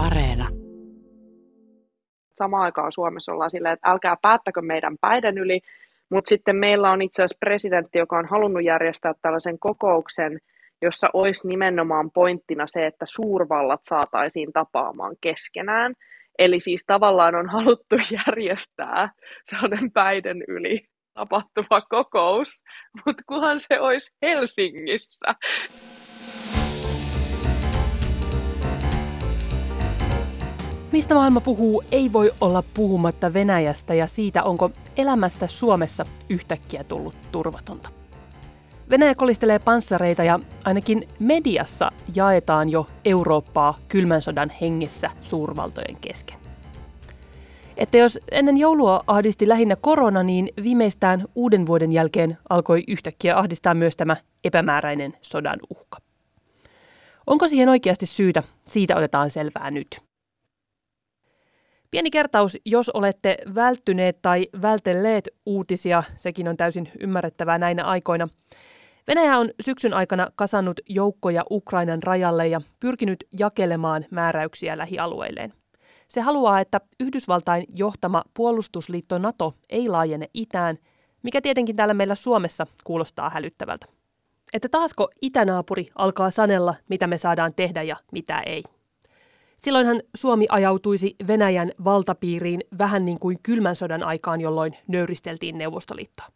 ja Areena. Samaan aikaan Suomessa ollaan silleen, että älkää päättäkö meidän päiden yli, mutta sitten meillä on itse asiassa presidentti, joka on halunnut järjestää tällaisen kokouksen, jossa olisi nimenomaan pointtina se, että suurvallat saataisiin tapaamaan keskenään. Eli siis tavallaan on haluttu järjestää sellainen päiden yli tapahtuva kokous, mutta kunhan se olisi Helsingissä. Mistä maailma puhuu, ei voi olla puhumatta Venäjästä ja siitä, onko elämästä Suomessa yhtäkkiä tullut turvatonta. Venäjä kolistelee panssareita ja ainakin mediassa jaetaan jo Eurooppaa kylmän sodan hengessä suurvaltojen kesken. Että jos ennen joulua ahdisti lähinnä korona, niin viimeistään uuden vuoden jälkeen alkoi yhtäkkiä ahdistaa myös tämä epämääräinen sodan uhka. Onko siihen oikeasti syytä? Siitä otetaan selvää nyt. Pieni kertaus, jos olette välttyneet tai vältelleet uutisia, sekin on täysin ymmärrettävää näinä aikoina. Venäjä on syksyn aikana kasannut joukkoja Ukrainan rajalle ja pyrkinyt jakelemaan määräyksiä lähialueilleen. Se haluaa, että Yhdysvaltain johtama puolustusliitto NATO ei laajene itään, mikä tietenkin täällä meillä Suomessa kuulostaa hälyttävältä. Että taasko itänaapuri alkaa sanella, mitä me saadaan tehdä ja mitä ei. Silloinhan Suomi ajautuisi Venäjän valtapiiriin vähän niin kuin kylmän sodan aikaan, jolloin nöyristeltiin Neuvostoliittoa.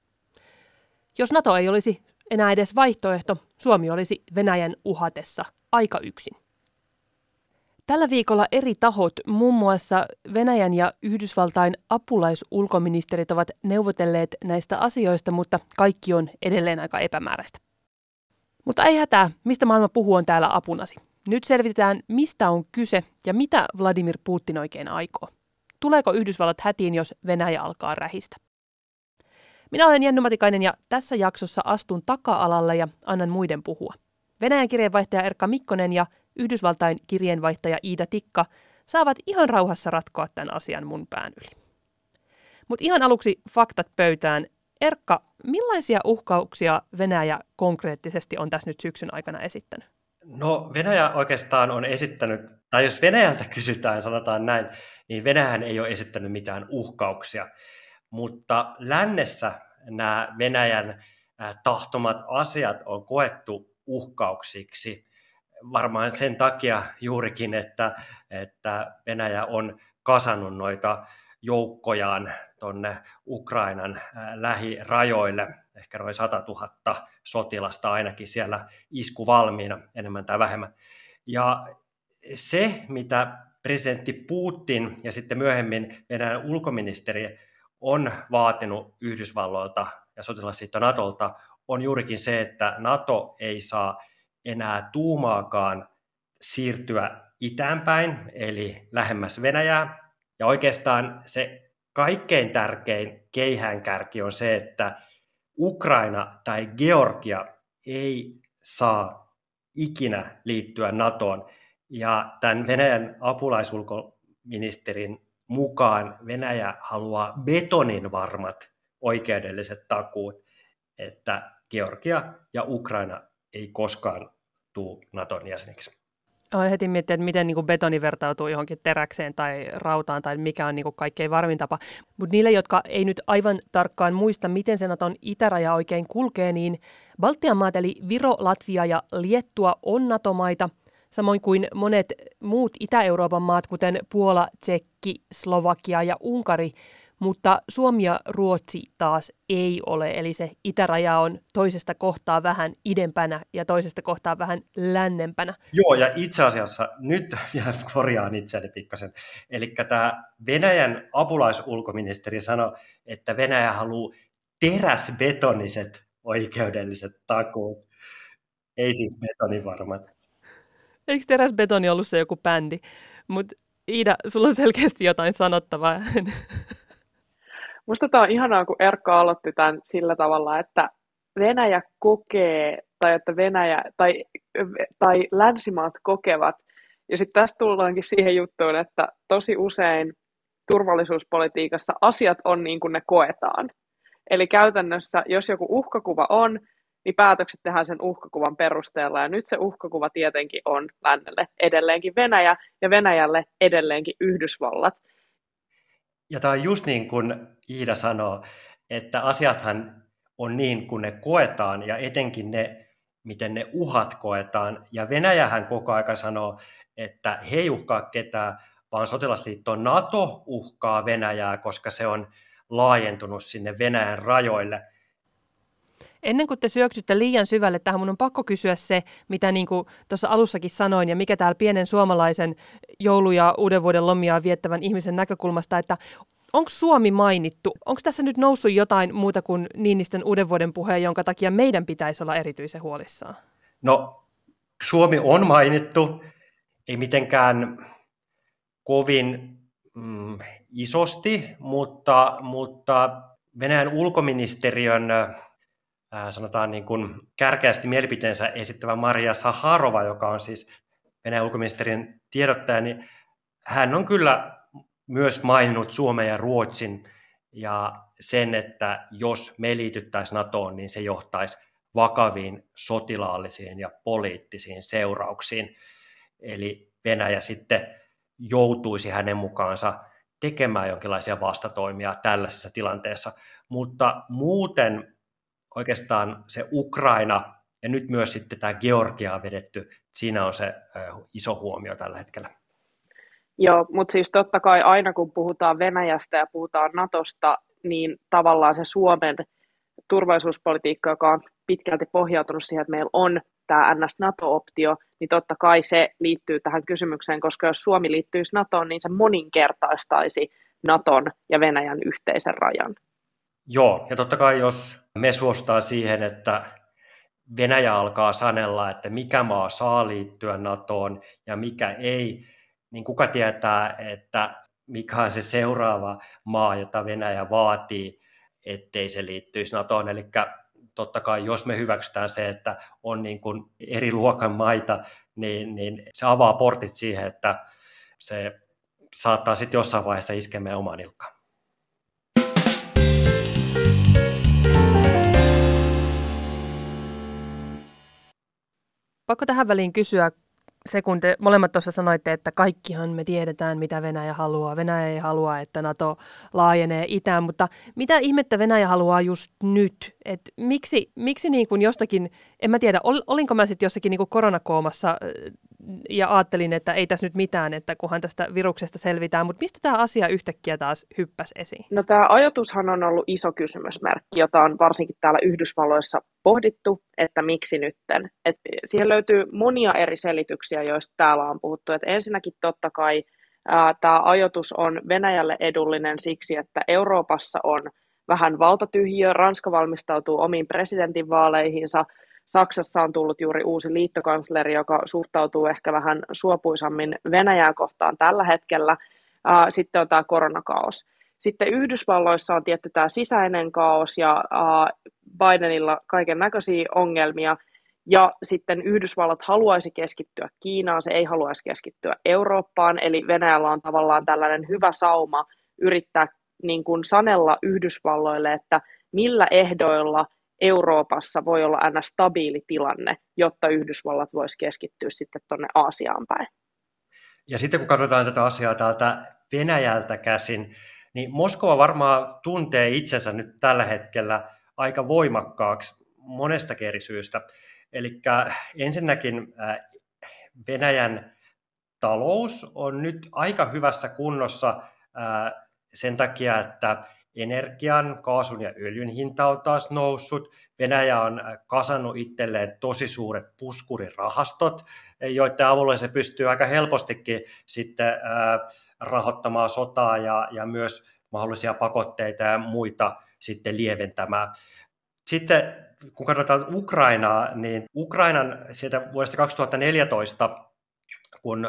Jos NATO ei olisi enää edes vaihtoehto, Suomi olisi Venäjän uhatessa aika yksin. Tällä viikolla eri tahot, muun muassa Venäjän ja Yhdysvaltain apulaisulkoministerit ovat neuvotelleet näistä asioista, mutta kaikki on edelleen aika epämääräistä. Mutta ei hätää, mistä maailma puhuu on täällä apunasi. Nyt selvitetään, mistä on kyse ja mitä Vladimir Putin oikein aikoo. Tuleeko Yhdysvallat hätiin, jos Venäjä alkaa rähistä? Minä olen Jenni Matikainen ja tässä jaksossa astun taka-alalle ja annan muiden puhua. Venäjän kirjeenvaihtaja Erkka Mikkonen ja Yhdysvaltain kirjeenvaihtaja Iida Tikka saavat ihan rauhassa ratkoa tämän asian mun pään yli. Mutta ihan aluksi faktat pöytään. Erkka, millaisia uhkauksia Venäjä konkreettisesti on tässä nyt syksyn aikana esittänyt? No Venäjä oikeastaan on esittänyt, tai jos Venäjältä kysytään, sanotaan näin, niin Venäjähän ei ole esittänyt mitään uhkauksia. Mutta lännessä nämä Venäjän tahtomat asiat on koettu uhkauksiksi. Varmaan sen takia juurikin, että Venäjä on kasannut noita joukkojaan tuonne Ukrainan lähirajoille. Ehkä noin 100 000 sotilasta ainakin siellä iskuvalmiina, enemmän tai vähemmän. Ja se, mitä presidentti Putin ja sitten myöhemmin Venäjän ulkoministeri on vaatinut Yhdysvalloilta ja sotilasliitto NATOlta, on juurikin se, että NATO ei saa enää tuumaakaan siirtyä itäänpäin, eli lähemmäs Venäjää. Ja oikeastaan se kaikkein tärkein keihäänkärki on se, että Ukraina tai Georgia ei saa ikinä liittyä NATOon. Ja tämän Venäjän apulaisulkoministerin mukaan Venäjä haluaa betonin varmat oikeudelliset takuut, että Georgia ja Ukraina ei koskaan tule NATOn jäseniksi. Aloin heti miettiä, että miten betoni vertautuu johonkin teräkseen tai rautaan tai mikä on kaikkein varmin tapa. Mutta niille, jotka ei nyt aivan tarkkaan muista, miten se NATOn itäraja oikein kulkee, niin Baltian maat eli Viro, Latvia ja Liettua on NATO-maita, samoin kuin monet muut Itä-Euroopan maat, kuten Puola, Tsekki, Slovakia ja Unkari, mutta Suomi ja Ruotsi taas ei ole, eli se itäraja on toisesta kohtaa vähän idempänä ja toisesta kohtaa vähän lännempänä. Joo, ja itse asiassa nyt vielä korjaan itseäni pikkasen. Eli tämä Venäjän apulaisulkoministeri sanoi, että Venäjä haluaa teräsbetoniset oikeudelliset takuut, ei siis betonivarmat. Eikö teräsbetoni ollut se joku bändi? Mutta Iida, sulla on selkeästi jotain sanottavaa. Musta tämä on ihanaa, kun Erkka aloitti tämän sillä tavalla, että Venäjä kokee, tai että Venäjä, tai länsimaat kokevat. Ja sitten tästä tullaankin siihen juttuun, että tosi usein turvallisuuspolitiikassa asiat on niin kuin ne koetaan. Eli käytännössä, jos joku uhkakuva on, niin päätökset tehdään sen uhkakuvan perusteella, ja nyt se uhkakuva tietenkin on lännelle edelleenkin Venäjä, ja Venäjälle edelleenkin Yhdysvallat. Ja tämä on just niin kuin Iida sanoo, että asiathan on niin kuin ne koetaan, ja etenkin ne, miten ne uhat koetaan, ja Venäjähän koko aika sanoo, että he ei uhkaa ketään, vaan sotilasliitto NATO uhkaa Venäjää, koska se on laajentunut sinne Venäjän rajoille. Ennen kuin te syöksytte liian syvälle, tähän mun on pakko kysyä se, mitä niin kuin tuossa alussakin sanoin, ja mikä täällä pienen suomalaisen joulu- ja uuden vuoden lomia viettävän ihmisen näkökulmasta, että onko Suomi mainittu? Onko tässä nyt noussut jotain muuta kuin Niinistön uuden vuoden puheen, jonka takia meidän pitäisi olla erityisen huolissaan? No, Suomi on mainittu, ei mitenkään kovin isosti, mutta Venäjän ulkoministeriön sanotaan niin kuin kärkeästi mielipiteensä esittävä Maria Saharova, joka on siis Venäjän ulkoministerin tiedottaja, niin hän on kyllä myös maininnut Suomen ja Ruotsin ja sen, että jos me liityttäisiin NATOon, niin se johtaisi vakaviin sotilaallisiin ja poliittisiin seurauksiin. Eli Venäjä sitten joutuisi hänen mukaansa tekemään jonkinlaisia vastatoimia tällaisessa tilanteessa, mutta muuten oikeastaan se Ukraina ja nyt myös sitten tämä Georgia on vedetty, siinä on se iso huomio tällä hetkellä. Joo, mutta siis totta kai aina kun puhutaan Venäjästä ja puhutaan NATOsta, niin tavallaan se Suomen turvallisuuspolitiikka, joka on pitkälti pohjautunut siihen, että meillä on tämä NS-NATO-optio, niin totta kai se liittyy tähän kysymykseen, koska jos Suomi liittyisi NATOon, niin se moninkertaistaisi NATOn ja Venäjän yhteisen rajan. Joo, ja totta kai jos me suostaan siihen, että Venäjä alkaa sanella, että mikä maa saa liittyä NATOon ja mikä ei, niin kuka tietää, että mikä on se seuraava maa, jota Venäjä vaatii, ettei se liittyisi NATOon. Eli totta kai jos me hyväksytään se, että on niin kuin eri luokan maita, niin se avaa portit siihen, että se saattaa sitten jossain vaiheessa iskeä meidän omaan ilkaan. Pakko tähän väliin kysyä se, kun te molemmat tuossa sanoitte, että kaikkihan me tiedetään, mitä Venäjä haluaa. Venäjä ei halua, että NATO laajenee itään, mutta mitä ihmettä Venäjä haluaa just nyt? Et miksi niin kuin jostakin, en mä tiedä, olinko mä sitten jossakin niin kuin koronakoomassa ja ajattelin, että ei tässä nyt mitään, että kunhan tästä viruksesta selvitään, mutta mistä tämä asia yhtäkkiä taas hyppäsi esiin? No tämä ajatushan on ollut iso kysymysmerkki, jota on varsinkin täällä Yhdysvalloissa pohdittu, että miksi nytten. Et siihen löytyy monia eri selityksiä, joista täällä on puhuttu. Et ensinnäkin totta kai tämä ajatus on Venäjälle edullinen siksi, että Euroopassa on vähän valtatyhjiö. Ranska valmistautuu omiin presidentinvaaleihinsa. Saksassa on tullut juuri uusi liittokansleri, joka suhtautuu ehkä vähän suopuisammin Venäjää kohtaan tällä hetkellä. Sitten on tämä koronakaos. Sitten Yhdysvalloissa on tietty tämä sisäinen kaos ja Bidenilla kaiken näköisiä ongelmia. Ja sitten Yhdysvallat haluaisi keskittyä Kiinaan, se ei haluaisi keskittyä Eurooppaan. Eli Venäjällä on tavallaan tällainen hyvä sauma yrittää niin kuin sanella Yhdysvalloille, että millä ehdoilla Euroopassa voi olla aina stabiili tilanne, jotta Yhdysvallat voisi keskittyä sitten tuonne Aasiaan päin. Ja sitten kun katsotaan tätä asiaa täältä Venäjältä käsin, niin Moskova varmaan tuntee itsensä nyt tällä hetkellä aika voimakkaaksi monesta eri syystä. Eli ensinnäkin Venäjän talous on nyt aika hyvässä kunnossa sen takia, että energian, kaasun ja öljyn hinta on taas noussut. Venäjä on kasannut itselleen tosi suuret puskurirahastot, joiden avulla se pystyy aika helpostikin sitten rahoittamaan sotaa ja myös mahdollisia pakotteita ja muita sitten lieventämään. Sitten kun katsotaan Ukrainaa, niin Ukrainan sieltä vuodesta 2014, kun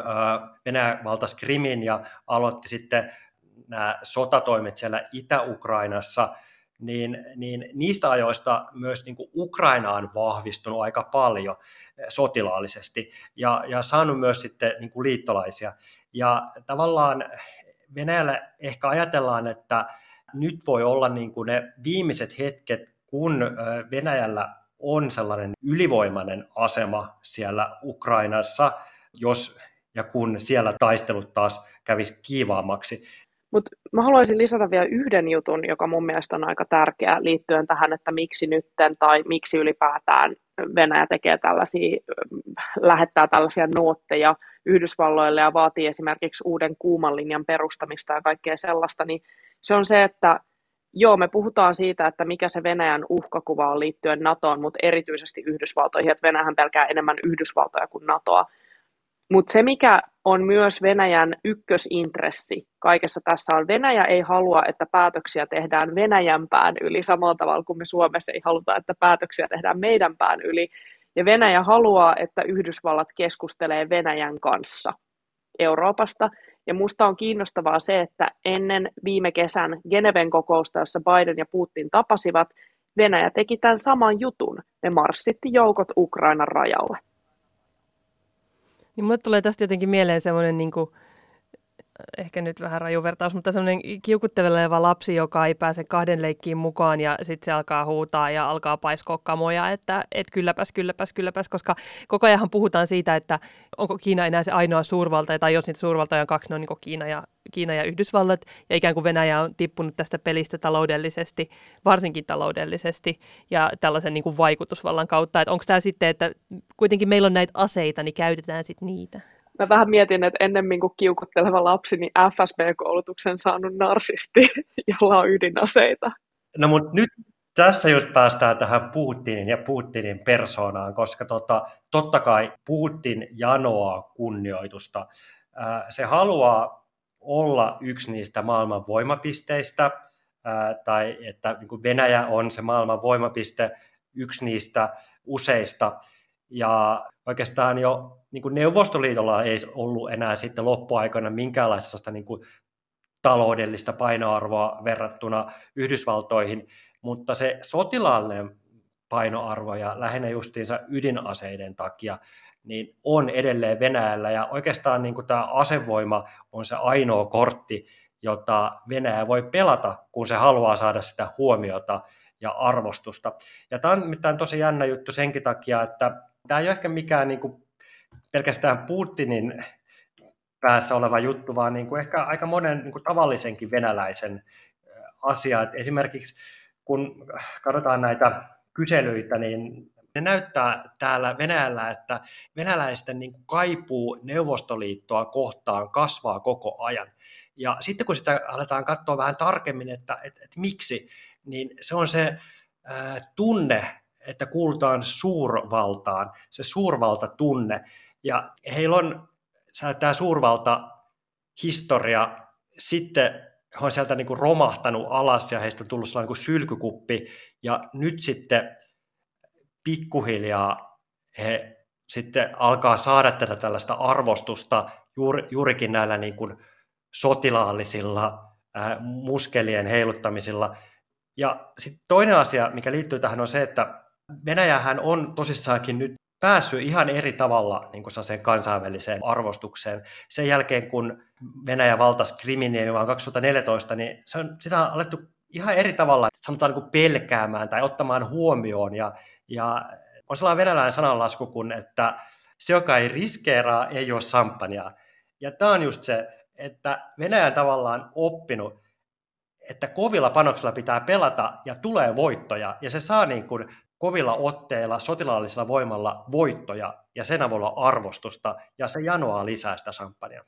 Venäjä valtasi Krimin ja aloitti sitten nämä sotatoimet siellä Itä-Ukrainassa, niin niistä ajoista myös niin kuin Ukraina on vahvistunut aika paljon sotilaallisesti ja saanut myös sitten niin kuin liittolaisia. Ja tavallaan Venäjällä ehkä ajatellaan, että nyt voi olla niin kuin ne viimeiset hetket, kun Venäjällä on sellainen ylivoimainen asema siellä Ukrainassa, jos ja kun siellä taistelut taas kävisi kiivaammaksi. Mutta mä haluaisin lisätä vielä yhden jutun, joka mun mielestä on aika tärkeä liittyen tähän, että miksi nytten tai miksi ylipäätään Venäjä tekee tällaisia, lähettää tällaisia nootteja Yhdysvalloille ja vaatii esimerkiksi uuden kuuman linjan perustamista ja kaikkea sellaista, niin se on se, että joo, me puhutaan siitä, että mikä se Venäjän uhkakuva on liittyen NATOon, mutta erityisesti Yhdysvaltoihin, että Venäjähän pelkää enemmän Yhdysvaltoja kuin NATOa. Mutta se, mikä on myös Venäjän ykkösintressi kaikessa tässä on, Venäjä ei halua, että päätöksiä tehdään Venäjän pään yli samalla tavalla kuin me Suomessa ei haluta, että päätöksiä tehdään meidän pään yli. Ja Venäjä haluaa, että Yhdysvallat keskustelee Venäjän kanssa Euroopasta. Ja musta on kiinnostavaa se, että ennen viime kesän Geneven kokousta, jossa Biden ja Putin tapasivat, Venäjä teki tämän saman jutun. Ne marssitti joukot Ukrainan rajalle. Niin mulle tulee tästä jotenkin mieleen semmoinen, niin kuin, ehkä nyt vähän raju vertaus, mutta semmoinen kiukutteleva lapsi, joka ei pääse kahden leikkiin mukaan ja sitten se alkaa huutaa ja alkaa paiskoa kamoja, että et kylläpäs, koska koko ajan puhutaan siitä, että onko Kiina enää se ainoa suurvalta, tai jos niitä suurvaltoja on kaksi, ne on niin kuin Kiina ja Yhdysvallat, ja ikään kuin Venäjä on tippunut tästä pelistä taloudellisesti, varsinkin taloudellisesti, ja tällaisen niin kuin vaikutusvallan kautta. Että onko tämä sitten, että kuitenkin meillä on näitä aseita, niin käytetään sitten niitä? Mä vähän mietin, että ennemmin kuin kiukutteleva lapsi, niin FSB-koulutuksen saanut narsisti, jolla on ydinaseita. No mutta nyt tässä just päästään tähän Putinin ja Putinin persoonaan, koska totta kai Putin janoaa kunnioitusta. Se haluaa olla yksi niistä maailman voimapisteistä, tai että Venäjä on se maailman voimapiste, yksi niistä useista. Ja oikeastaan jo Neuvostoliitolla ei ollut enää sitten loppuaikana minkäänlaista taloudellista painoarvoa verrattuna Yhdysvaltoihin, mutta se sotilaallinen painoarvo ja lähinnä justiinsa ydinaseiden takia, niin on edelleen Venäjällä, ja oikeastaan niin kuin tämä asevoima on se ainoa kortti, jota Venäjä voi pelata, kun se haluaa saada sitä huomiota ja arvostusta. Ja tämä on mitään tosi jännä juttu senkin takia, että tämä ei ole ehkä mikään niin kuin pelkästään Putinin päässä oleva juttu, vaan niin kuin ehkä aika monen niin kuin tavallisenkin venäläisen asia. Et esimerkiksi kun katsotaan näitä kyselyitä, niin ne näyttää täällä Venäjällä, että venäläisten kaipuu Neuvostoliittoa kohtaan kasvaa koko ajan. Ja sitten kun sitä aletaan katsoa vähän tarkemmin, että miksi, niin se on se tunne, että kuulutaan suurvaltaan, se suurvaltatunne. Ja heillä on tämä suurvaltahistoria, sitten he on sieltä niin kuin romahtanut alas ja heistä on tullut sellainen kuin sylkykuppi, ja nyt sitten pikkuhiljaa he sitten alkaa saada tätä tällaista arvostusta juurikin näillä niin kuin sotilaallisilla muskelien heiluttamisilla. Ja sitten toinen asia, mikä liittyy tähän, on se, että Venäjähän on tosissaankin nyt päässyt ihan eri tavalla niin kuin sellaiseen kansainväliseen arvostukseen. Sen jälkeen, kun Venäjä valtasi Krimin vuonna 2014, niin se on, sitä on alettu ihan eri tavalla, sanotaan niin kuin pelkäämään tai ottamaan huomioon. Ja on sellainen venäläinen sananlasku kuin, että se, joka ei riskeeraa, ei ole samppanjaa. Ja tämä on just se, että Venäjä on tavallaan oppinut, että kovilla panoksilla pitää pelata ja tulee voittoja. Ja se saa niin kuin kovilla otteilla, sotilaallisella voimalla voittoja ja sen avulla arvostusta. Ja se janoaa lisää sitä samppanjaa.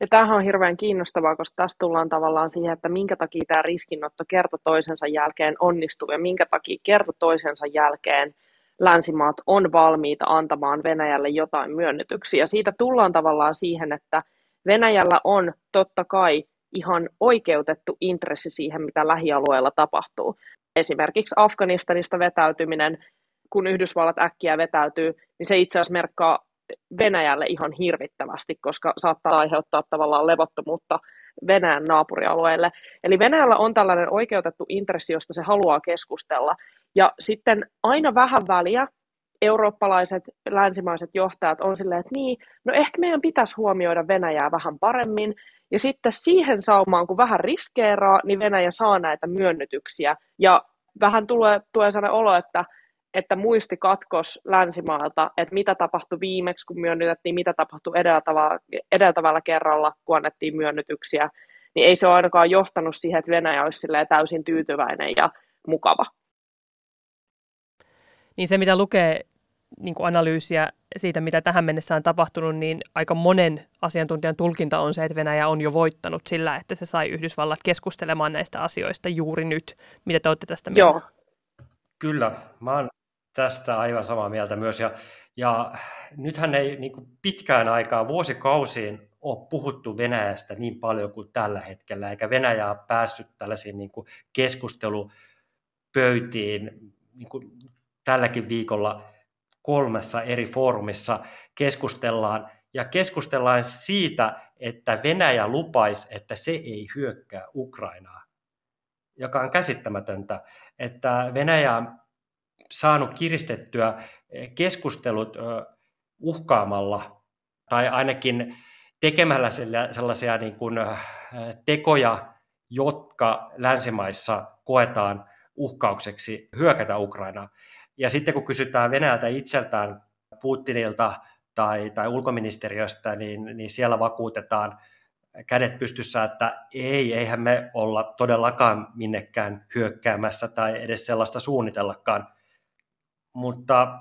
Ja tämähän on hirveän kiinnostavaa, koska tässä tullaan tavallaan siihen, että minkä takia tämä riskinotto kerta toisensa jälkeen onnistuu ja minkä takia kerta toisensa jälkeen länsimaat on valmiita antamaan Venäjälle jotain myönnytyksiä. Siitä tullaan tavallaan siihen, että Venäjällä on totta kai ihan oikeutettu intressi siihen, mitä lähialueella tapahtuu. Esimerkiksi Afganistanista vetäytyminen, kun Yhdysvallat äkkiä vetäytyy, niin se itse asiassa merkkaa Venäjälle ihan hirvittävästi, koska saattaa aiheuttaa tavallaan levottomuutta Venäjän naapurialueelle. Eli Venäjällä on tällainen oikeutettu intressi, josta se haluaa keskustella. Ja sitten aina vähän väliä eurooppalaiset, länsimaiset johtajat on silleen, että niin, no ehkä meidän pitäisi huomioida Venäjää vähän paremmin. Ja sitten siihen saumaan, kun vähän riskeeraa, niin Venäjä saa näitä myönnytyksiä ja vähän tulee sellainen olo, että muisti katkos länsimaalta, että mitä tapahtui viimeksi, kun myönnytettiin, mitä tapahtui edeltävällä kerralla, kun annettiin myönnytyksiä, niin ei se ole ainakaan johtanut siihen, että Venäjä olisi täysin tyytyväinen ja mukava. Niin se, mitä lukee niin kuin analyysiä siitä, mitä tähän mennessä on tapahtunut, niin aika monen asiantuntijan tulkinta on se, että Venäjä on jo voittanut sillä, että se sai Yhdysvallat keskustelemaan näistä asioista juuri nyt. Mitä te olette tästä mieltä? Joo. Kyllä, mä oon tästä aivan samaa mieltä myös. Ja nythän ei niin kuin pitkään aikaa, vuosikausiin, ole puhuttu Venäjästä niin paljon kuin tällä hetkellä, eikä Venäjä ole päässyt tällaisiin niin kuin keskustelupöytiin niin kuin tälläkin viikolla 3 eri foorumissa keskustellaan. Ja keskustellaan siitä, että Venäjä lupaisi, että se ei hyökkää Ukrainaa, joka on käsittämätöntä, että Venäjä on saanut kiristettyä keskustelut uhkaamalla tai ainakin tekemällä sellaisia niin kuin tekoja, jotka länsimaissa koetaan uhkaukseksi hyökätä Ukrainaa. Ja sitten kun kysytään Venäjältä itseltään, Putinilta tai ulkoministeriöstä, niin siellä vakuutetaan kädet pystyssä, että eihän me olla todellakaan minnekään hyökkäämässä tai edes sellaista suunnitellakaan. Mutta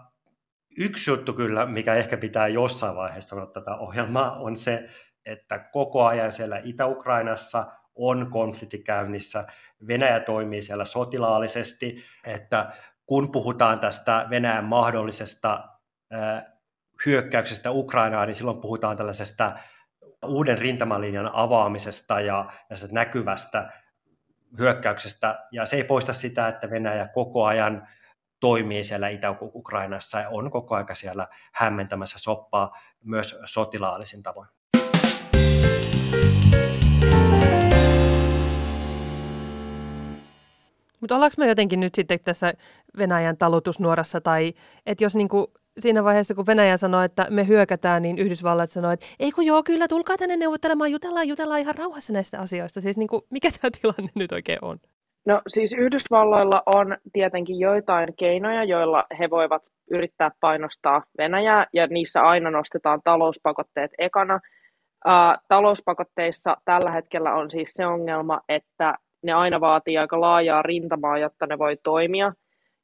yksi juttu kyllä, mikä ehkä pitää jossain vaiheessa sanoa tätä ohjelmaa, on se, että koko ajan siellä Itä-Ukrainassa on konflikti käynnissä. Venäjä toimii siellä sotilaallisesti, että kun puhutaan tästä Venäjän mahdollisesta hyökkäyksestä Ukrainaan, niin silloin puhutaan tällaisesta uuden rintamalinjan avaamisesta ja näkyvästä hyökkäyksestä. Ja se ei poista sitä, että Venäjä koko ajan toimii siellä Itä-Ukrainassa ja on koko ajan siellä hämmentämässä soppaa myös sotilaallisin tavoin. Mutta ollaanko me jotenkin nyt sitten tässä Venäjän talutusnuorassa, tai että jos niinku siinä vaiheessa, kun Venäjä sanoo, että me hyökätään, niin Yhdysvallat sanoo, että ei kun joo, kyllä, tulkaa tänne neuvottelemaan, jutellaan ihan rauhassa näistä asioista. Siis niinku, mikä tämä tilanne nyt oikein on? No siis Yhdysvalloilla on tietenkin joitain keinoja, joilla he voivat yrittää painostaa Venäjää, ja niissä aina nostetaan talouspakotteet ekana. Talouspakotteissa tällä hetkellä on siis se ongelma, että ne aina vaatii aika laajaa rintamaa, jotta ne voi toimia.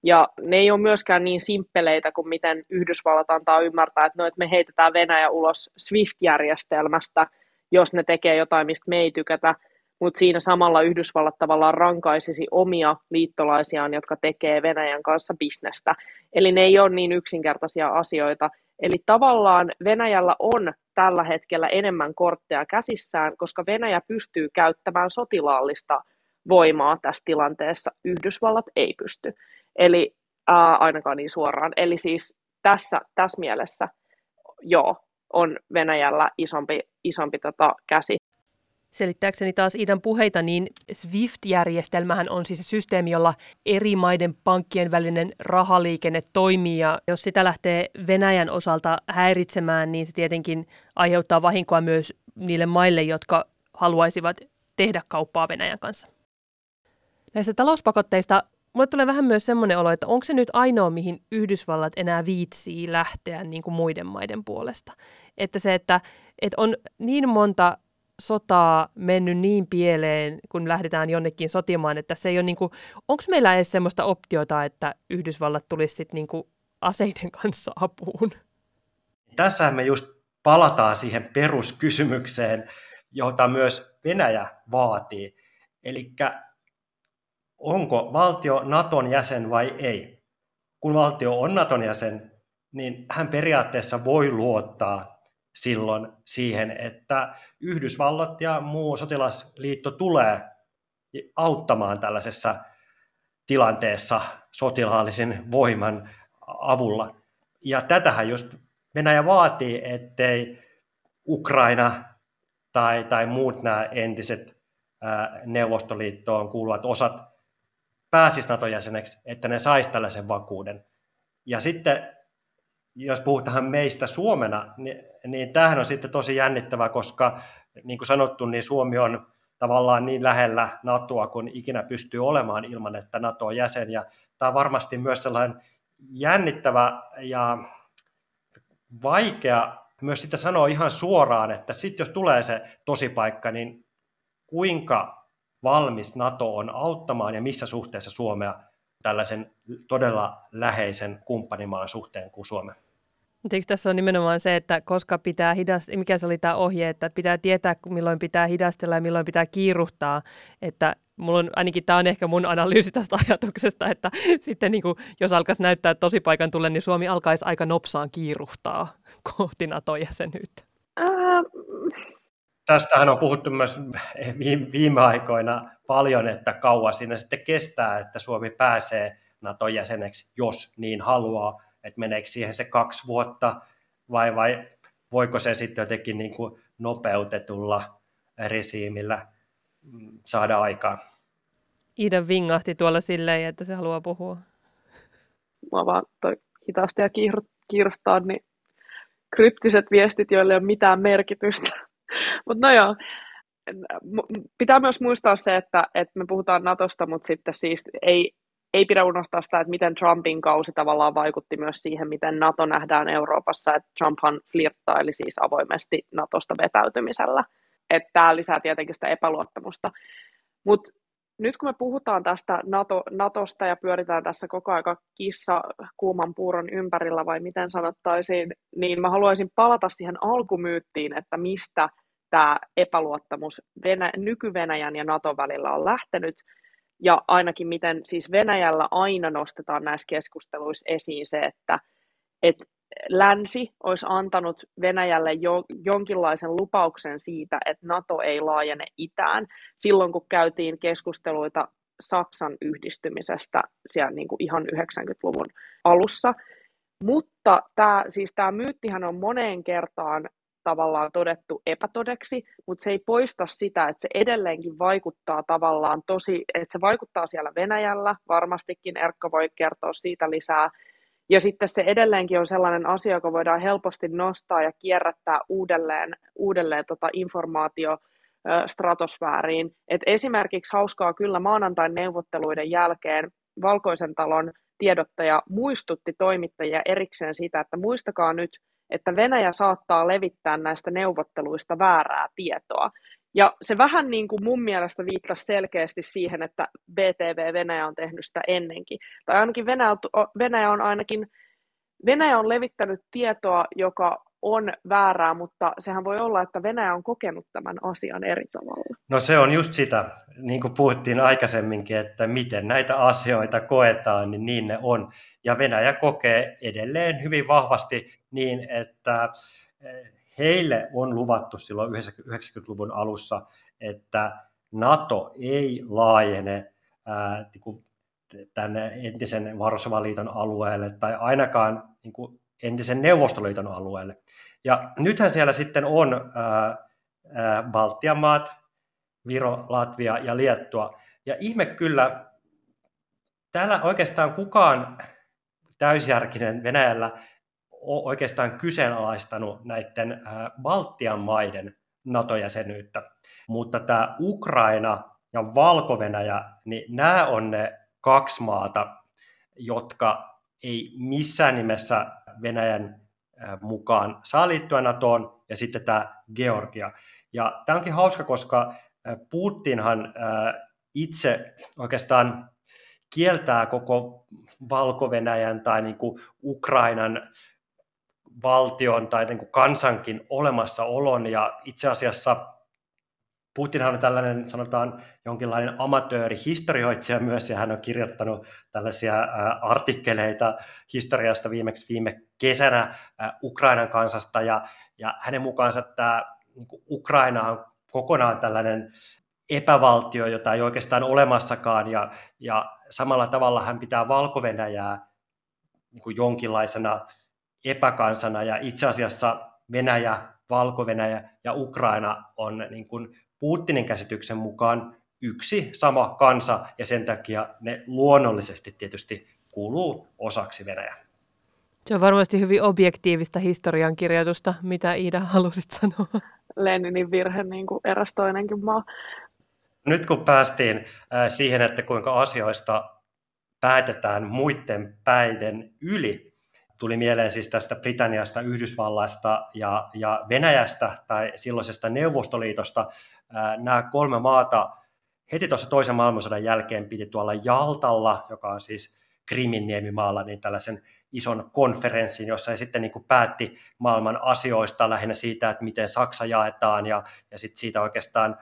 Ja ne ei ole myöskään niin simppeleitä kuin miten Yhdysvallat antaa ymmärtää, että, no, että me heitetään Venäjä ulos SWIFT-järjestelmästä, jos ne tekee jotain, mistä me ei tykätä. Mutta siinä samalla Yhdysvallat tavallaan rankaisisi omia liittolaisiaan, jotka tekee Venäjän kanssa bisnestä. Eli ne ei ole niin yksinkertaisia asioita. Eli tavallaan Venäjällä on tällä hetkellä enemmän kortteja käsissään, koska Venäjä pystyy käyttämään sotilaallista voimaa tässä tilanteessa. Yhdysvallat ei pysty. Eli ainakaan niin suoraan. Eli siis tässä mielessä joo, on Venäjällä isompi käsi. Selittääkseni taas Iidan puheita, niin SWIFT-järjestelmähän on siis se systeemi, jolla eri maiden pankkien välinen rahaliikenne toimii, ja jos sitä lähtee Venäjän osalta häiritsemään, niin se tietenkin aiheuttaa vahinkoa myös niille maille, jotka haluaisivat tehdä kauppaa Venäjän kanssa. Näistä talouspakotteista mulle tulee vähän myös semmoinen olo, että onko se nyt ainoa, mihin Yhdysvallat enää viitsii lähteä niin kuin muiden maiden puolesta. Että se, että on niin monta sotaa mennyt niin pieleen, kun lähdetään jonnekin sotimaan, että se ei ole niin kuin, onko meillä edes semmoista optiota, että Yhdysvallat tulisi sitten niin kuin aseiden kanssa apuun? Tässähän me just palataan siihen peruskysymykseen, jota myös Venäjä vaatii. Eli onko valtio Naton jäsen vai ei? Kun valtio on Naton jäsen, niin hän periaatteessa voi luottaa silloin siihen, että Yhdysvallat ja muu sotilasliitto tulee auttamaan tällaisessa tilanteessa sotilaallisen voiman avulla. Ja tätähän just Venäjä vaatii, ettei Ukraina tai muut nämä entiset Neuvostoliittoon kuuluvat osat pääsisi Naton jäseneksi, että ne saisi tällaisen vakuuden. Ja sitten jos puhutaan meistä Suomena, niin tämähän on sitten tosi jännittävää, koska niin kuin sanottu, niin Suomi on tavallaan niin lähellä NATOa kuin ikinä pystyy olemaan ilman, että NATO on jäsen. Ja tämä on varmasti myös sellainen jännittävä ja vaikea myös sitä sanoa ihan suoraan, että sitten jos tulee se tosipaikka, niin kuinka valmis NATO on auttamaan ja missä suhteessa Suomea tällaisen todella läheisen kumppanimaan suhteen kuin Suomen. Eikö tässä on nimenomaan se, että koska pitää hidastella, mikä se oli tämä ohje, että pitää tietää, milloin pitää hidastella ja milloin pitää kiiruhtaa, että mulla on, ainakin tämä on ehkä mun analyysi tästä ajatuksesta, että sitten niin kuin, jos alkaisi näyttää tosipaikan tulle, niin Suomi alkaisi aika nopsaan kiiruhtaa kohti NATO-jäsenyyttä. Tästähän on puhuttu myös viime aikoina paljon, että kauan siinä sitten kestää, että Suomi pääsee NATO-jäseneksi, jos niin haluaa. Että meneekö siihen se 2 vuotta vai voiko se sitten jotenkin niin kuin nopeutetulla resiimillä saada aikaan? Iida vingahti tuolla silleen, että se haluaa puhua. Mä vaan toi hitaasti ja kiiruhtaa, niin kryptiset viestit, joille ei ole mitään merkitystä. Mutta no joo, pitää myös muistaa se, että me puhutaan NATOsta, mutta sitten siis ei pidä unohtaa sitä, että miten Trumpin kausi tavallaan vaikutti myös siihen, miten NATO nähdään Euroopassa, että Trumphan flirttaili siis avoimesti NATOsta vetäytymisellä. Että tämä lisää tietenkin sitä epäluottamusta. Mutta nyt kun me puhutaan tästä NATOsta ja pyöritään tässä koko ajan kissa kuuman puuron ympärillä, vai miten sanottaisiin, niin mä haluaisin palata siihen alkumyyttiin, että mistä tämä epäluottamus nyky-Venäjän ja NATOn välillä on lähtenyt. Ja ainakin miten siis Venäjällä aina nostetaan näissä keskusteluissa esiin se, että länsi olisi antanut Venäjälle jonkinlaisen lupauksen siitä, että NATO ei laajene itään. Silloin kun käytiin keskusteluita Saksan yhdistymisestä siellä niin kuin ihan 90-luvun alussa. Mutta tämä, siis tämä myyttihän on moneen kertaan tavallaan todettu epätodeksi, mutta se ei poista sitä, että se edelleenkin vaikuttaa tavallaan että se vaikuttaa siellä Venäjällä, varmastikin Erkka voi kertoa siitä lisää, ja sitten se edelleenkin on sellainen asia, joka voidaan helposti nostaa ja kierrättää uudelleen informaatio stratosfääriin, että esimerkiksi hauskaa kyllä maanantain neuvotteluiden jälkeen Valkoisen talon tiedottaja muistutti toimittajia erikseen sitä, että muistakaa nyt, että Venäjä saattaa levittää näistä neuvotteluista väärää tietoa. Ja se vähän niin kuin mun mielestä viittasi selkeästi siihen, että BTV Venäjä on tehnyt sitä ennenkin. Tai ainakin Venäjä on levittänyt tietoa, joka on väärää, mutta sehän voi olla, että Venäjä on kokenut tämän asian eri tavalla. No se on just sitä, niin kuin puhuttiin aikaisemminkin, että miten näitä asioita koetaan, niin ne on. Ja Venäjä kokee edelleen hyvin vahvasti niin, että heille on luvattu silloin 90-luvun alussa, että NATO ei laajene tänne entisen Varsovan liiton alueelle tai ainakaan niin kuin entisen Neuvostoliiton alueelle. Ja nythän siellä sitten on Baltian maat, Viro, Latvia ja Liettua. Ja ihme kyllä, täällä oikeastaan kukaan täysjärkinen Venäjällä on oikeastaan kyseenalaistanut näiden Baltian maiden NATO-jäsenyyttä. Mutta tämä Ukraina ja Valko-Venäjä, niin nämä on ne 2 maata, jotka ei missään nimessä Venäjän mukaan saa liittyä NATOon, ja sitten tämä Georgia. Ja tämä onkin hauska, koska Putinhan itse oikeastaan kieltää koko Valko-Venäjän tai niin kuin Ukrainan valtion tai niin kuin kansankin olemassaolon, ja itse asiassa Putinhan on tällainen, sanotaan, jonkinlainen amatöörihistorioitsija myös, ja hän on kirjoittanut tällaisia artikkeleita historiasta viimeksi viime kesänä Ukrainan kansasta, ja hänen mukaansa tämä niin kuin Ukraina on kokonaan tällainen epävaltio, jota ei oikeastaan olemassakaan, ja samalla tavalla hän pitää Valko-Venäjää niin kuin jonkinlaisena epäkansana, ja itse asiassa Venäjä, Valko-Venäjä ja Ukraina on niin kuin Putinin käsityksen mukaan yksi sama kansa, ja sen takia ne luonnollisesti tietysti kuuluu osaksi Venäjää. Se on varmasti hyvin objektiivista historiankirjoitusta, mitä Iida halusit sanoa. Leninin virhe, niin kuin eräs toinenkin maa. Nyt kun päästiin siihen, että kuinka asioista päätetään muiden päiden yli, tuli mieleen siis tästä Britanniasta, Yhdysvallasta ja Venäjästä tai silloisesta Neuvostoliitosta. Nämä kolme maata heti tuossa toisen maailmansodan jälkeen piti tuolla Jaltalla, joka on siis Krimin niemimaalla, niin tällaisen ison konferenssin, jossa he sitten niin kuin päätti maailman asioista, lähinnä siitä, että miten Saksa jaetaan, ja sitten siitä oikeastaan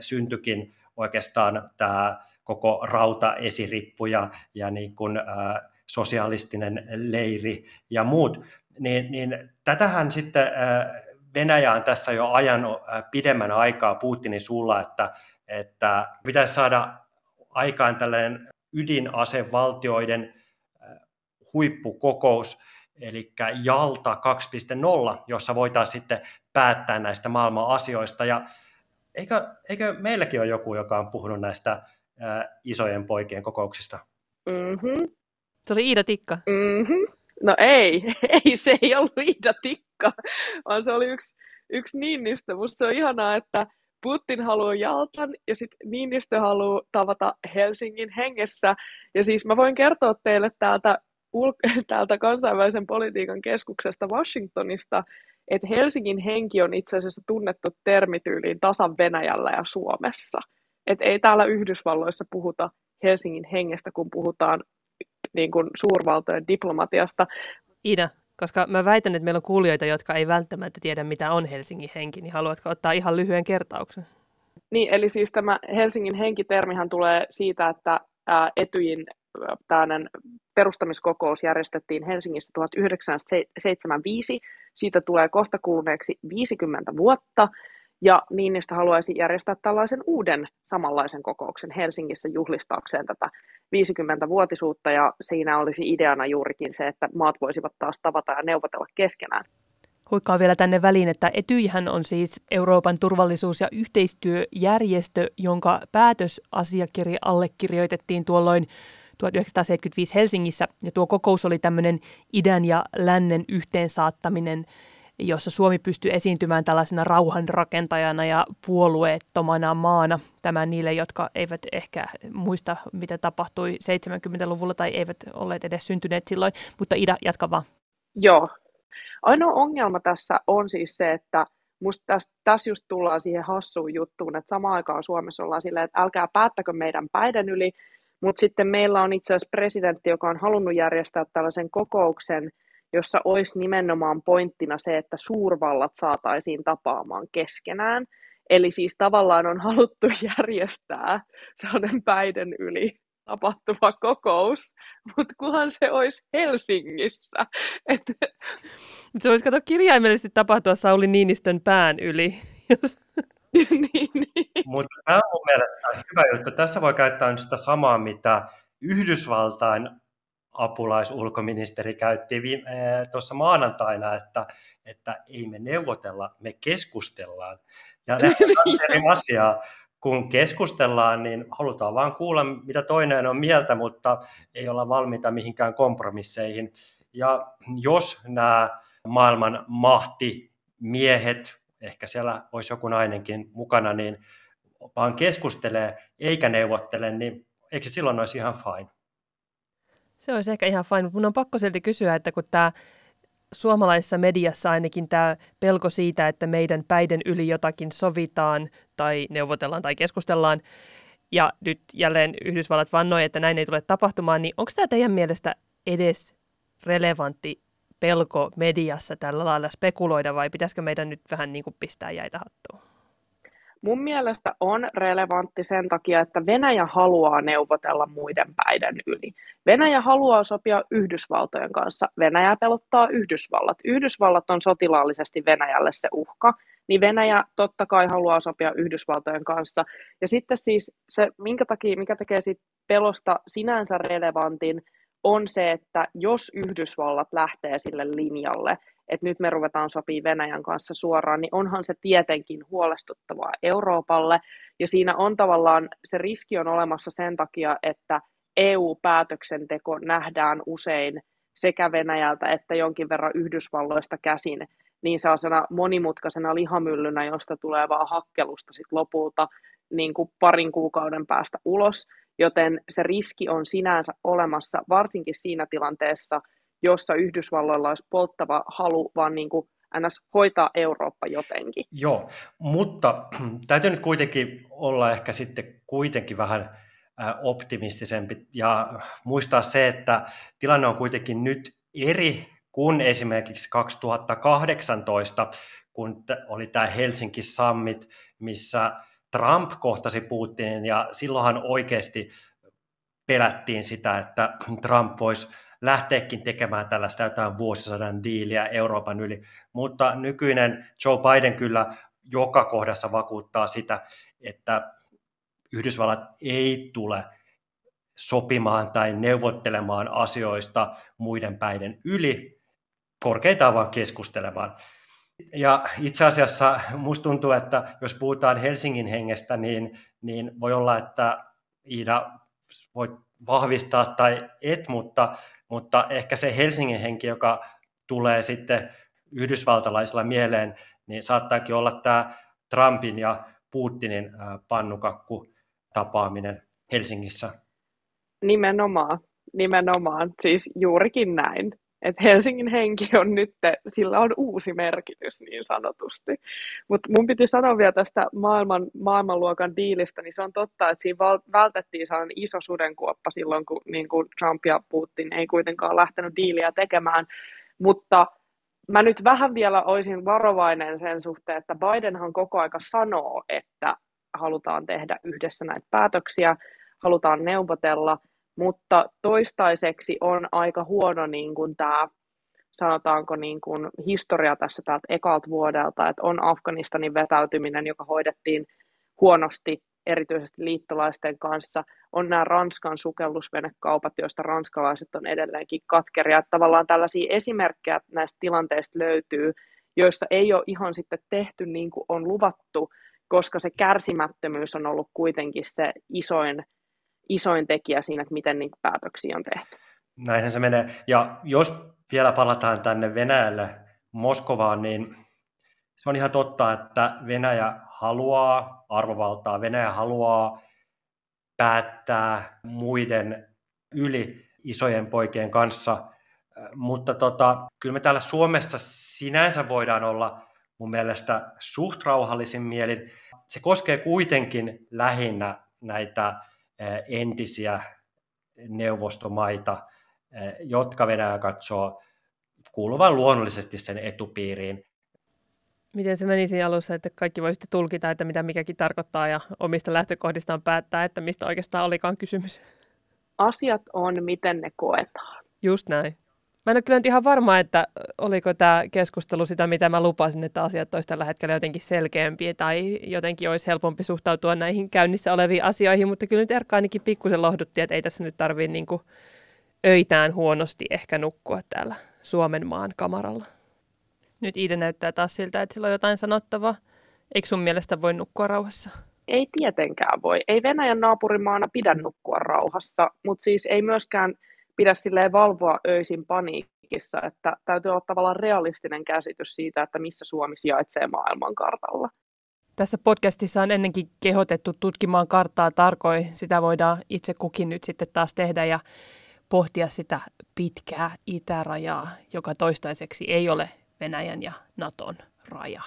syntyikin oikeastaan tämä koko rautaesirippu ja niin kuin, sosialistinen leiri ja muut. Niin tätähän sitten Venäjä on tässä jo ajanut pidemmän aikaa Putinin suulla, että pitäisi saada aikaan tällainen ydinasevaltioiden huippukokous, eli Jalta 2.0, jossa voitaisiin sitten päättää näistä maailman asioista. Ja eikö meilläkin ole joku, joka on puhunut näistä isojen poikien kokouksista? Mm-hmm. Se oli Iida Tikka. Mm-hmm. No ei se ei ollut Iida Tikka, vaan se oli yksi Niinistö. Musta se on ihanaa, että Putin haluaa Jaltan ja sitten Niinistö haluaa tavata Helsingin hengessä. Ja siis mä voin kertoa teille täältä kansainvälisen politiikan keskuksesta Washingtonista, että Helsingin henki on itse asiassa tunnettu termityyliin tasan Venäjällä ja Suomessa. Että ei täällä Yhdysvalloissa puhuta Helsingin hengestä, kun puhutaan niin kuin suurvaltojen diplomatiasta. Iida, koska mä väitän, että meillä on kuulijoita, jotka ei välttämättä tiedä, mitä on Helsingin henki, niin haluatko ottaa ihan lyhyen kertauksen? Niin, eli siis tämä Helsingin henkitermihän tulee siitä, että Etyjin perustamiskokous järjestettiin Helsingissä 1975. Siitä tulee kohta kuluneeksi 50 vuotta. Ja Niinistö haluaisi järjestää tällaisen uuden samanlaisen kokouksen Helsingissä juhlistaakseen tätä 50-vuotisuutta, ja siinä olisi ideana juurikin se, että maat voisivat taas tavata ja neuvotella keskenään. Huikkaa vielä tänne väliin, että Etyjhän on siis Euroopan turvallisuus- ja yhteistyöjärjestö, jonka päätösasiakirja allekirjoitettiin tuolloin 1975 Helsingissä, ja tuo kokous oli tämmöinen idän ja lännen yhteensaattaminen, jossa Suomi pystyi esiintymään tällaisena rauhanrakentajana ja puolueettomana maana. Tämä niille, jotka eivät ehkä muista, mitä tapahtui 70-luvulla tai eivät olleet edes syntyneet silloin. Mutta Iida, jatka vaan. Joo. Ainoa ongelma tässä on siis se, että musta tässä just tullaan siihen hassuun juttuun, että samaan aikaan Suomessa ollaan silleen, että älkää päättäkö meidän päiden yli, mutta sitten meillä on itse asiassa presidentti, joka on halunnut järjestää tällaisen kokouksen, jossa olisi nimenomaan pointtina se, että suurvallat saataisiin tapaamaan keskenään. Eli siis tavallaan on haluttu järjestää sellainen päiden yli tapahtuva kokous, mutta kunhan se olisi Helsingissä. Se olisi kato kirjaimellisesti tapahtua Sauli Niinistön pään yli. Niin. Mutta tämä on mun mielestä hyvä juttu. Tässä voi käyttää sitä samaa, mitä Yhdysvaltain apulaisulkoministeri käytti tuossa maanantaina, että ei me neuvotella, me keskustellaan. Ja ne eri asiaa, kun keskustellaan, niin halutaan vaan kuulla, mitä toinen on mieltä, mutta ei olla valmiita mihinkään kompromisseihin. Ja jos nämä maailman mahtimiehet, ehkä siellä olisi joku nainenkin mukana, niin vaan keskustelee eikä neuvottele, niin eikö silloin olisi ihan fine? Se olisi ehkä ihan fine, mutta minun on pakko silti kysyä, että kun tämä suomalaisessa mediassa ainakin tämä pelko siitä, että meidän päiden yli jotakin sovitaan tai neuvotellaan tai keskustellaan, ja nyt jälleen Yhdysvallat vannoi, että näin ei tule tapahtumaan, niin onko tämä teidän mielestä edes relevantti pelko mediassa tällä lailla spekuloida, vai pitäisikö meidän nyt vähän niin kuin pistää jäitä hattuun? Mun mielestä on relevantti sen takia, että Venäjä haluaa neuvotella muiden päiden yli. Venäjä haluaa sopia Yhdysvaltojen kanssa. Venäjä pelottaa Yhdysvallat. Yhdysvallat on sotilaallisesti Venäjälle se uhka, niin Venäjä totta kai haluaa sopia Yhdysvaltojen kanssa. Ja sitten siis se, mikä tekee siitä pelosta sinänsä relevantin, on se, että jos Yhdysvallat lähtee sille linjalle, että nyt me ruvetaan sopii Venäjän kanssa suoraan, niin onhan se tietenkin huolestuttavaa Euroopalle. Ja siinä on tavallaan, se riski on olemassa sen takia, että EU-päätöksenteko nähdään usein sekä Venäjältä että jonkin verran Yhdysvalloista käsin, niin sellaisena monimutkaisena lihamyllynä, josta tulee vaan hakkelusta sit lopulta. niin kuin parin kuukauden päästä ulos, joten se riski on sinänsä olemassa, varsinkin siinä tilanteessa, jossa Yhdysvalloilla olisi polttava halu vaan niin kuin ns. Hoitaa Eurooppa jotenkin. Joo, mutta täytyy nyt kuitenkin olla ehkä sitten kuitenkin vähän optimistisempi ja muistaa se, että tilanne on kuitenkin nyt eri kuin esimerkiksi 2018, kun oli tämä Helsinki Summit, missä Trump kohtasi Putinin, ja silloinhan oikeasti pelättiin sitä, että Trump voisi lähteekin tekemään tällaista jotain vuosisadan diiliä Euroopan yli, mutta nykyinen Joe Biden kyllä joka kohdassa vakuuttaa sitä, että Yhdysvallat ei tule sopimaan tai neuvottelemaan asioista muiden päiden yli, korkeintaan vaan keskustelemaan. Ja itse asiassa musta tuntuu, että jos puhutaan Helsingin hengestä, niin voi olla, että Iida voit vahvistaa tai et, mutta ehkä se Helsingin henki, joka tulee sitten yhdysvaltalaisilla mieleen, niin saattaakin olla tämä Trumpin ja Putinin pannukakkutapaaminen Helsingissä. Nimenomaan, siis juurikin näin. Että Helsingin henki on nyt, sillä on uusi merkitys niin sanotusti. Mutta mun piti sanoa vielä tästä maailmanluokan diilistä, niin se on totta, että siinä vältettiin sellainen iso sudenkuoppa silloin, kun niin kuin Trump ja Putin ei kuitenkaan lähtenyt diiliä tekemään. Mutta mä nyt vähän vielä olisin varovainen sen suhteen, että Bidenhan koko aika sanoo, että halutaan tehdä yhdessä näitä päätöksiä, halutaan neuvotella, mutta toistaiseksi on aika huono niin kuin tämä, sanotaanko niin kuin historia tässä täältä ekalta vuodelta, että on Afganistanin vetäytyminen, joka hoidettiin huonosti, erityisesti liittolaisten kanssa, on nämä Ranskan sukellusvenekaupat, joista ranskalaiset on edelleenkin katkeria. Että tavallaan tällaisia esimerkkejä näistä tilanteista löytyy, joista ei ole ihan sitten tehty niin kuin on luvattu, koska se kärsimättömyys on ollut kuitenkin se isoin tekijä siinä, että miten niitä päätöksiä on tehty. Näinhän se menee. Ja jos vielä palataan tänne Venäjälle, Moskovaan, niin se on ihan totta, että Venäjä haluaa arvovaltaa, Venäjä haluaa päättää muiden yli isojen poikien kanssa, mutta kyllä me täällä Suomessa sinänsä voidaan olla mun mielestä suht rauhallisin mielin. Se koskee kuitenkin lähinnä näitä entisiä neuvostomaita, jotka Venäjä katsoo kuuluvan luonnollisesti sen etupiiriin. Miten se meni siinä alussa, että kaikki voi sitten tulkita, että mitä mikäkin tarkoittaa ja omista lähtökohdistaan päättää, että mistä oikeastaan olikaan kysymys? Asiat on, miten ne koetaan. Just näin. Mä en ole kyllä nyt ihan varma, että oliko tämä keskustelu sitä, mitä mä lupasin, että asiat olisi tällä hetkellä jotenkin selkeämpiä tai jotenkin olisi helpompi suhtautua näihin käynnissä oleviin asioihin, mutta kyllä nyt Erkka ainakin pikkusen lohdutti, että ei tässä nyt tarvitse niin kuin öitään huonosti ehkä nukkua täällä Suomen maan kamaralla. Nyt Iida näyttää taas siltä, että sillä on jotain sanottavaa. Eikö sun mielestä voi nukkua rauhassa? Ei tietenkään voi. Ei Venäjän naapurimaana pidä nukkua rauhassa, mutta siis ei myöskään pidä silleen valvoa öisin paniikissa, että täytyy olla tavallaan realistinen käsitys siitä, että missä Suomi sijaitsee maailmankartalla. Tässä podcastissa on ennenkin kehotettu tutkimaan karttaa tarkoin. Sitä voidaan itse kukin nyt sitten taas tehdä ja pohtia sitä pitkää itärajaa, joka toistaiseksi ei ole Venäjän ja Naton raja.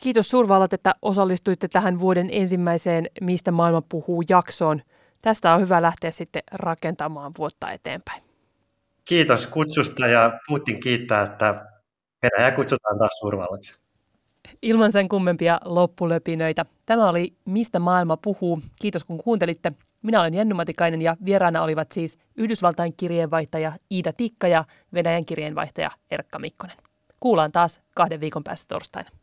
Kiitos suurvallat, että osallistuitte tähän vuoden ensimmäiseen Mistä maailma puhuu -jaksoon. Tästä on hyvä lähteä sitten rakentamaan vuotta eteenpäin. Kiitos kutsusta ja Putin kiittää, että Venäjä kutsutaan taas suurvallaksi. Ilman sen kummempia loppulöpinöitä. Tämä oli Mistä maailma puhuu. Kiitos kun kuuntelitte. Minä olen Jenni Matikainen ja vieraana olivat siis Yhdysvaltain kirjeenvaihtaja Iida Tikka ja Venäjän kirjeenvaihtaja Erkka Mikkonen. Kuullaan taas 2 viikon päästä torstaina.